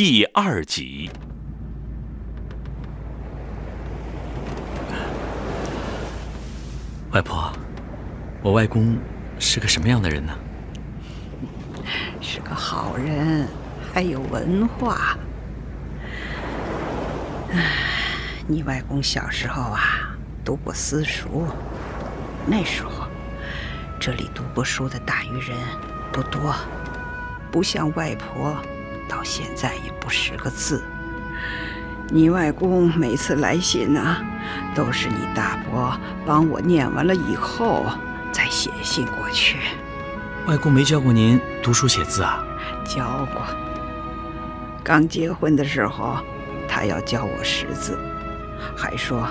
第二集。外婆，我外公是个什么样的人呢？是个好人，还有文化。你外公小时候啊，读过私塾，那时候这里读过书的大余人不多，不像外婆到现在也不识个字。你外公每次来信啊，都是你大伯帮我念完了以后再写信过去。外公没教过您读书写字啊？教过，刚结婚的时候他要教我识字，还说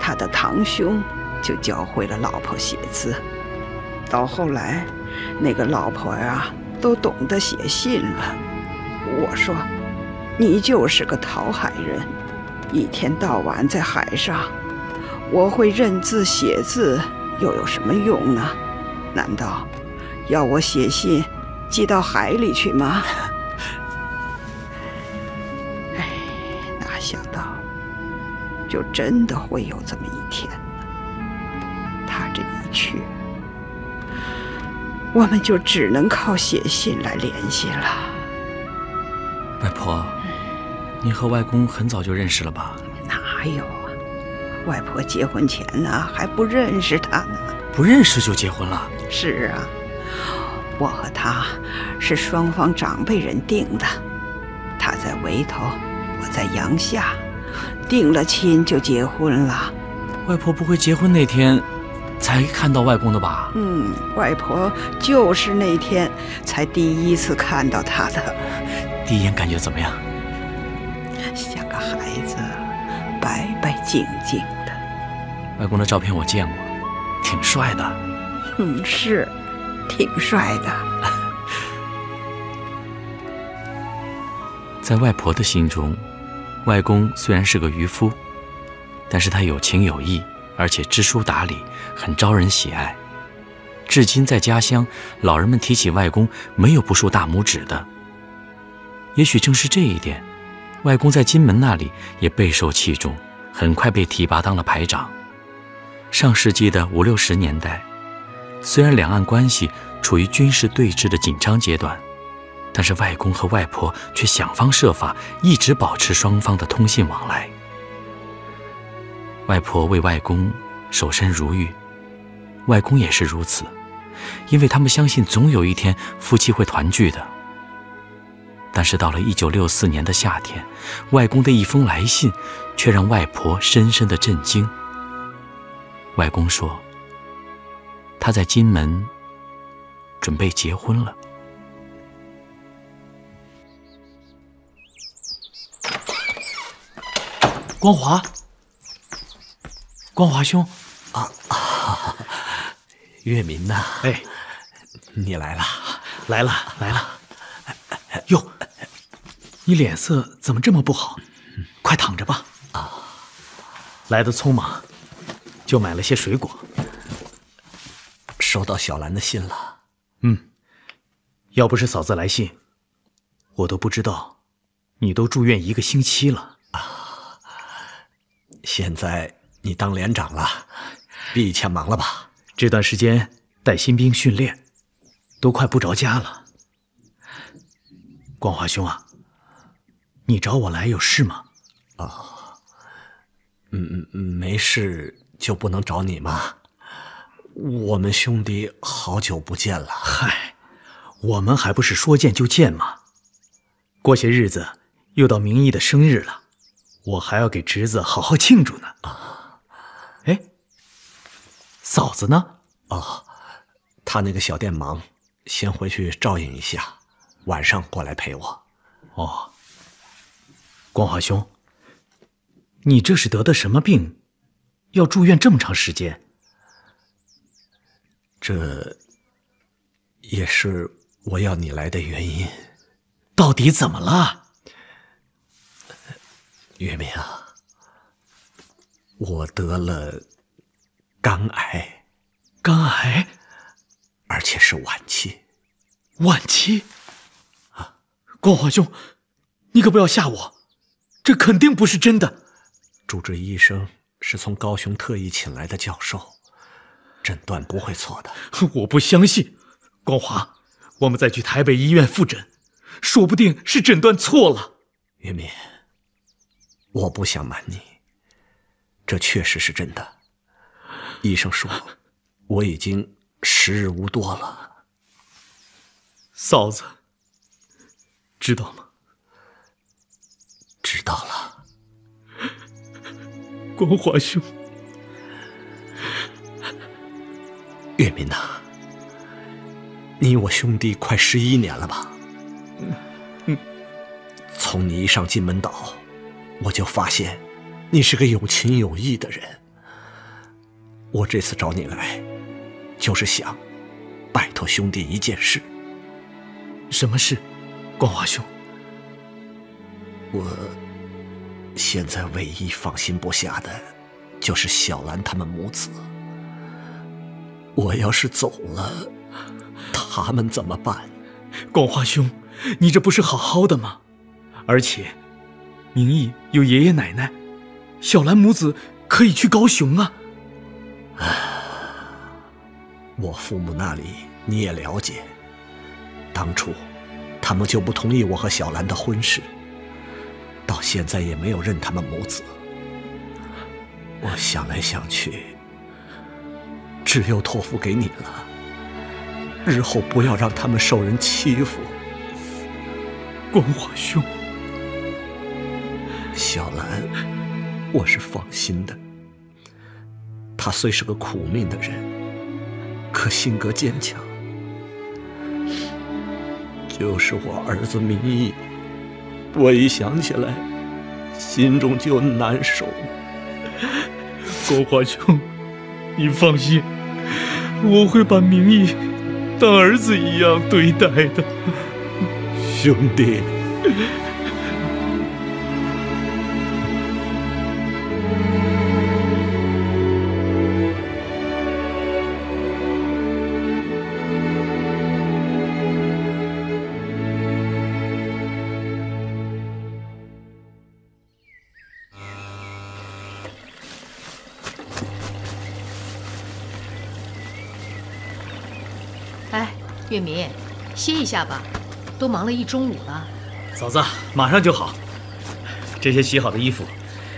他的堂兄就教会了老婆写字，到后来那个老婆啊都懂得写信了。我说你就是个讨海人，一天到晚在海上，我会认字写字又有什么用呢？难道要我写信寄到海里去吗？哎，哪想到就真的会有这么一天。他这一去，我们就只能靠写信来联系了。外婆，您和外公很早就认识了吧？哪有啊，外婆结婚前啊还不认识他呢。不认识就结婚了？是啊，我和他是双方长辈人定的，他在围头，我在阳下，定了亲就结婚了。外婆不会结婚那天才看到外公的吧？外婆就是那天才第一次看到他的。第一眼感觉怎么样？像个孩子，白白净净的。外公的照片我见过，挺帅的。是挺帅的。在外婆的心中，外公虽然是个渔夫，但是他有情有义，而且知书达理，很招人喜爱。至今在家乡，老人们提起外公没有不竖大拇指的。也许正是这一点，外公在金门那里也备受器重，很快被提拔当了排长。上世纪的50、60年代，虽然两岸关系处于军事对峙的紧张阶段，但是外公和外婆却想方设法一直保持双方的通信往来。外婆为外公守身如玉，外公也是如此，因为他们相信总有一天夫妻会团聚的。但是到了1964年的夏天，外公的一封来信却让外婆深深的震惊。外公说他在金门准备结婚了。光华，光华兄。月民呐，哎，你来了，来了，来了。哟，你脸色怎么这么不好？快躺着吧。来得匆忙，就买了些水果。收到小兰的信了。要不是嫂子来信，我都不知道你都住院1个星期了。现在你当连长了，比以前忙了吧？这段时间带新兵训练，都快不着家了。光华兄啊，你找我来有事吗？没事就不能找你吗？我们兄弟好久不见了。嗨，我们还不是说见就见吗？过些日子又到明义的生日了，我还要给侄子好好庆祝呢。哎，嫂子呢？她那个小店忙，先回去照应一下，晚上过来陪我。光华兄，你这是得的什么病，要住院这么长时间？这也是我要你来的原因。到底怎么了？月明啊，我得了肝癌。肝癌？而且是晚期。晚期？光华兄，你可不要吓我，这肯定不是真的。主治医生是从高雄特意请来的教授，诊断不会错的。我不相信，光华，我们再去台北医院复诊，说不定是诊断错了。云敏，我不想瞒你，这确实是真的。医生说，我已经时日无多了。嫂子，知道吗？知道了，光华兄。月明啊，你我兄弟快11年了吧？从你一上金门岛，我就发现你是个有情有义的人。我这次找你来，就是想拜托兄弟一件事。什么事，光华兄？我现在唯一放心不下的就是小兰他们母子。我要是走了，他们怎么办？光华兄，你这不是好好的吗？而且明义有爷爷奶奶，小兰母子可以去高雄啊。我父母那里你也了解，当初他们就不同意我和小兰的婚事，到现在也没有认他们母子。我想来想去，只有托付给你了，日后不要让他们受人欺负。光华兄，小兰我是放心的，她虽是个苦命的人，可性格坚强。就是我儿子明义，我一想起来心中就难受。光华兄，你放心，我会把明义当儿子一样对待的。兄弟，月明，歇一下吧，都忙了一中午了。嫂子，马上就好。这些洗好的衣服，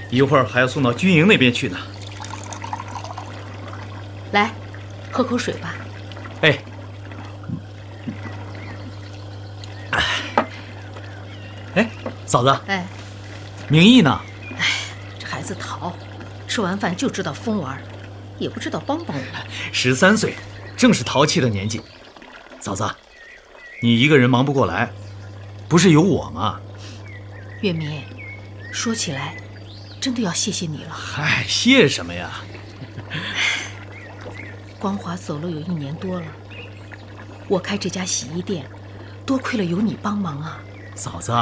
一会儿还要送到军营那边去呢。来，喝口水吧。哎，哎，嫂子，哎，明义呢？哎，这孩子淘，吃完饭就知道疯玩，也不知道帮帮我们。13岁，正是淘气的年纪。嫂子，你一个人忙不过来，不是有我吗？月明，说起来，真的要谢谢你了。嗨，谢什么呀？光华走了有1年多了，我开这家洗衣店，多亏了有你帮忙啊。嫂子，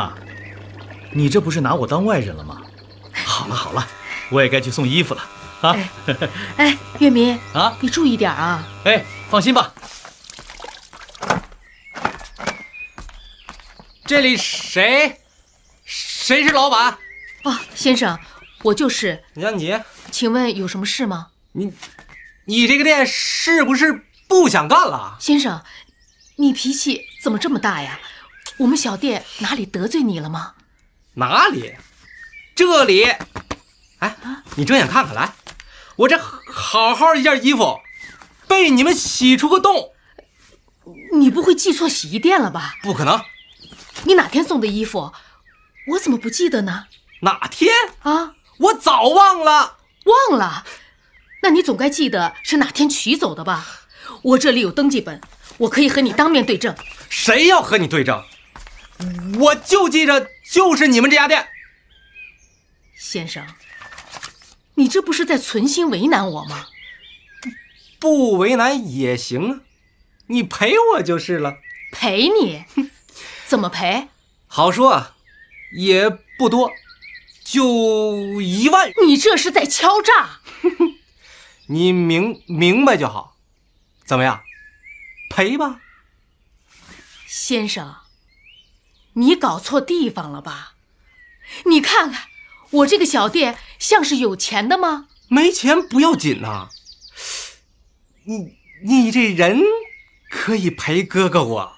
你这不是拿我当外人了吗？好了好了，我也该去送衣服了啊。哎，月明啊，你注意点啊。哎，放心吧。这里谁是老板？啊，先生，我就是。你叫你？请问有什么事吗？你这个店是不是不想干了？先生，你脾气怎么这么大呀？我们小店哪里得罪你了吗？哪里？这里。哎，你睁眼看看来，我这好好一件衣服，被你们洗出个洞。你不会记错洗衣店了吧？不可能。你哪天送的衣服，我怎么不记得呢？哪天啊？我早忘了。忘了？那你总该记得是哪天取走的吧？我这里有登记本，我可以和你当面对证。谁要和你对证？我就记着就是你们这家店。先生，你这不是在存心为难我吗？不为难也行啊，你赔我就是了。赔你？怎么赔？好说啊，也不多，就1万。你这是在敲诈。你明白就好。怎么样？赔吧。先生，你搞错地方了吧？你看看我这个小店像是有钱的吗？没钱不要紧呐，你这人可以陪哥哥我。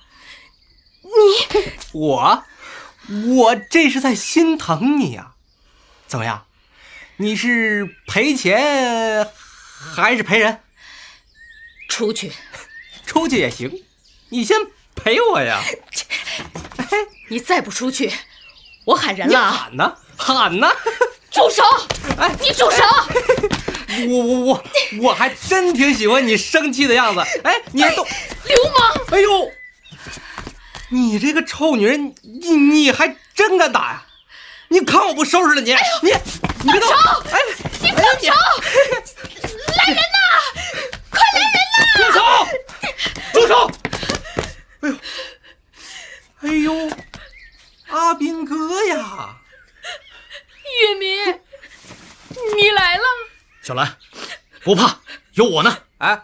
我这是在心疼你呀。怎么样？你是赔钱还是赔人？出去也行，你先陪我呀。你再不出去我喊人了啊。喊呢住手！哎，你住手！哎，我还真挺喜欢你生气的样子。哎，你还动，哎，流氓！哎呦，你这个臭女人，你还真敢打呀！你看我不收拾了你！哎，你别动！哎，你放手！来人呐！快来人呐！住手！住手！哎呦，阿斌哥呀！月明，你来了。小兰，不怕，有我呢。哎，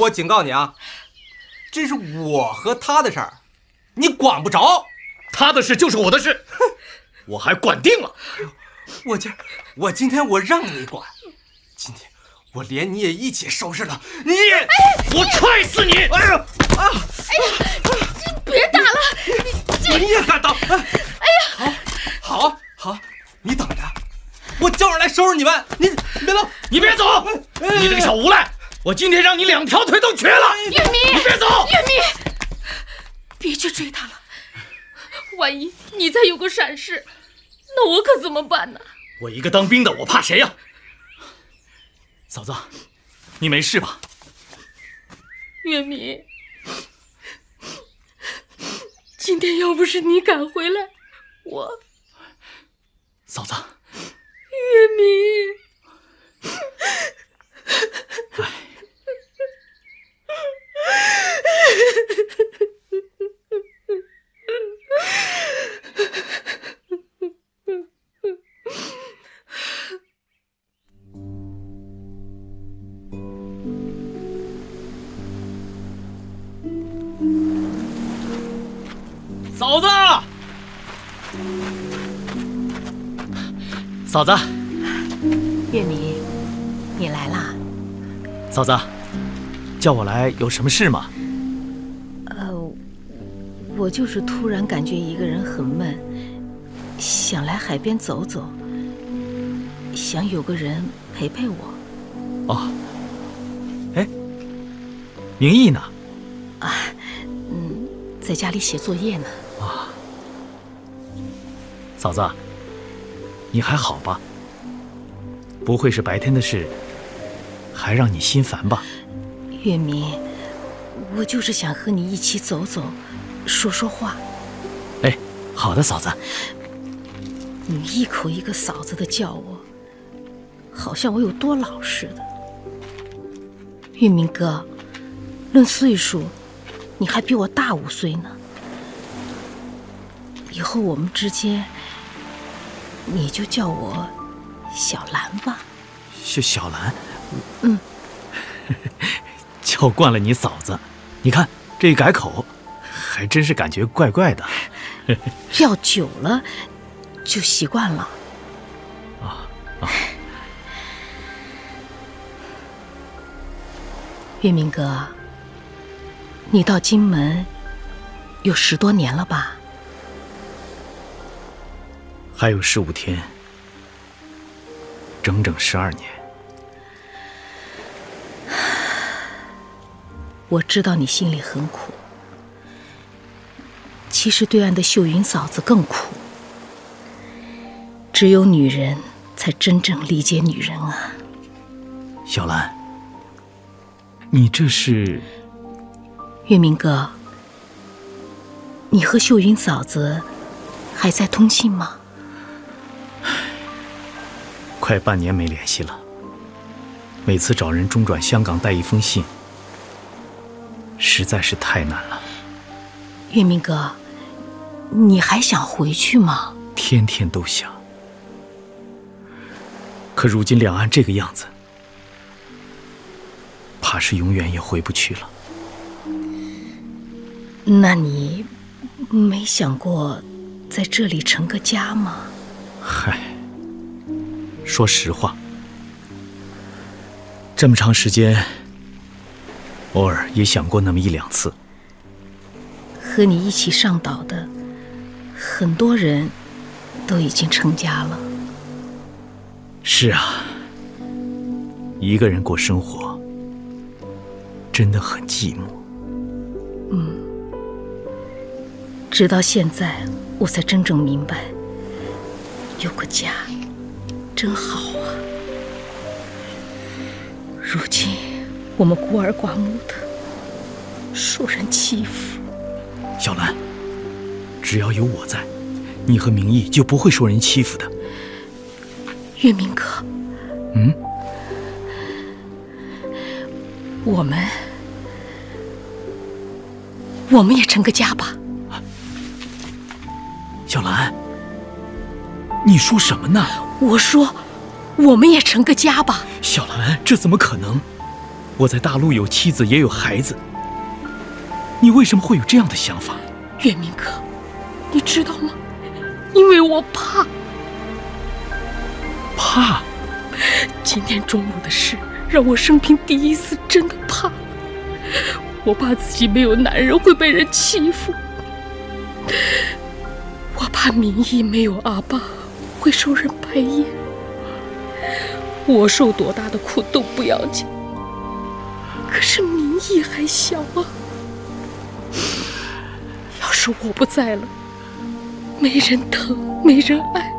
我警告你啊，这是我和他的事儿，你管不着。他的事就是我的事，我还管定了。我今天让你管，今天我连你也一起收拾了。你，我踹死你！哎呀啊！哎呀，别打了！你也敢打？哎呀！好，你等着，我叫人来收拾你们。你别走，你别走，你这个小无赖，我今天让你两条腿都瘸了。玉米，你别走，玉米，别去追他了，万一你再有个闪失，那我可怎么办呢？我一个当兵的，我怕谁呀？嫂子，你没事吧？玉米，今天要不是你赶回来，我……嫂子，月明，哎，嫂子。嫂子，月明，你来啦。嫂子，叫我来有什么事吗？我就是突然感觉一个人很闷，想来海边走走，想有个人陪陪我。哦，哎，明义呢？啊，在家里写作业呢。啊，嫂子。你还好吧？不会是白天的事还让你心烦吧？月明，我就是想和你一起走走，说说话。哎，好的，嫂子。你一口一个嫂子的叫我，好像我有多老似的。月明哥，论岁数，你还比我大5岁呢。以后我们之间，你就叫我小兰吧。小兰，叫惯了你嫂子，你看这一改口，还真是感觉怪怪的。要久了就习惯了。啊，月明哥，你到金门有10多年了吧？还有15天，整整12年。我知道你心里很苦，其实对岸的秀云嫂子更苦。只有女人才真正理解女人啊。小兰，你这是……月明哥，你和秀云嫂子还在通信吗？快半年没联系了，每次找人中转香港带一封信，实在是太难了。月明哥，你还想回去吗？天天都想，可如今两岸这个样子，怕是永远也回不去了。那你没想过在这里成个家吗？嗨，说实话，这么长时间，偶尔也想过那么一两次。和你一起上岛的很多人都已经成家了。是啊，一个人过生活真的很寂寞。嗯，直到现在我才真正明白，有个家真好啊。如今我们孤儿寡母的，受人欺负。小兰，只要有我在，你和明义就不会受人欺负的。月明哥，嗯，我们也成个家吧。小兰，你说什么呢？我说，我们也成个家吧。小兰，这怎么可能？我在大陆有妻子，也有孩子。你为什么会有这样的想法？月明哥，你知道吗？因为我怕。怕？今天中午的事让我生平第一次真的怕了。我怕自己没有男人会被人欺负，我怕明义没有阿爸会受人白眼，我受多大的苦都不要紧，可是明义还小啊。是我不在了，没人疼，没人爱，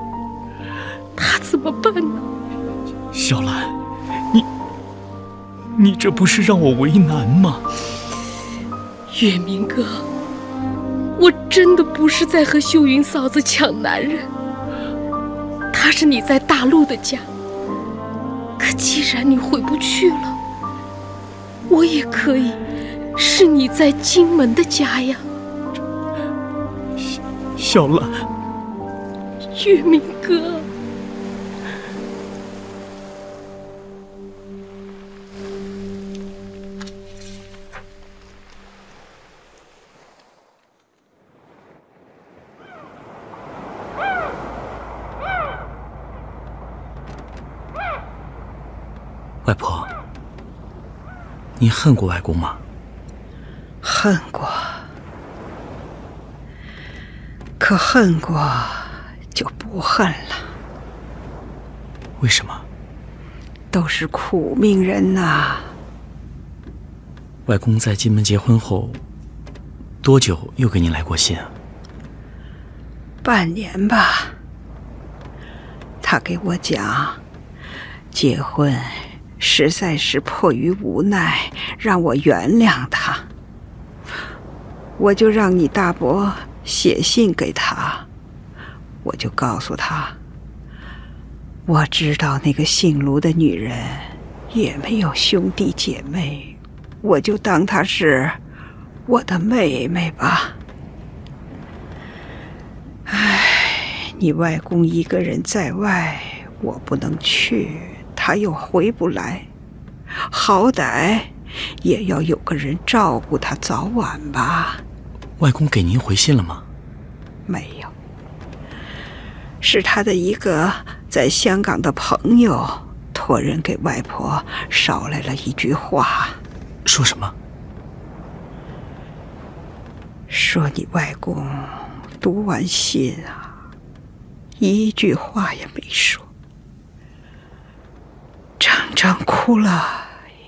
他怎么办呢？小兰，你这不是让我为难吗？月明哥，我真的不是在和秀云嫂子抢男人，他是你在大陆的家，可既然你回不去了，我也可以是你在金门的家呀。小兰，月明哥，外婆，你恨过外公吗？恨过。可恨过就不恨了。为什么？都是苦命人呐。外公在金门结婚后多久又给你来过信啊？半年吧。他给我讲，结婚实在是迫于无奈，让我原谅他。我就让你大伯写信给他，我就告诉他，我知道那个姓卢的女人也没有兄弟姐妹，我就当她是我的妹妹吧。唉，你外公一个人在外，我不能去，他又回不来，好歹也要有个人照顾他，早晚吧。外公给您回信了吗？没有，是他的一个在香港的朋友托人给外婆捎来了一句话。说什么？说你外公读完信啊，一句话也没说，整整哭了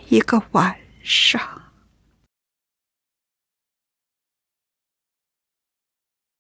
一个晚上。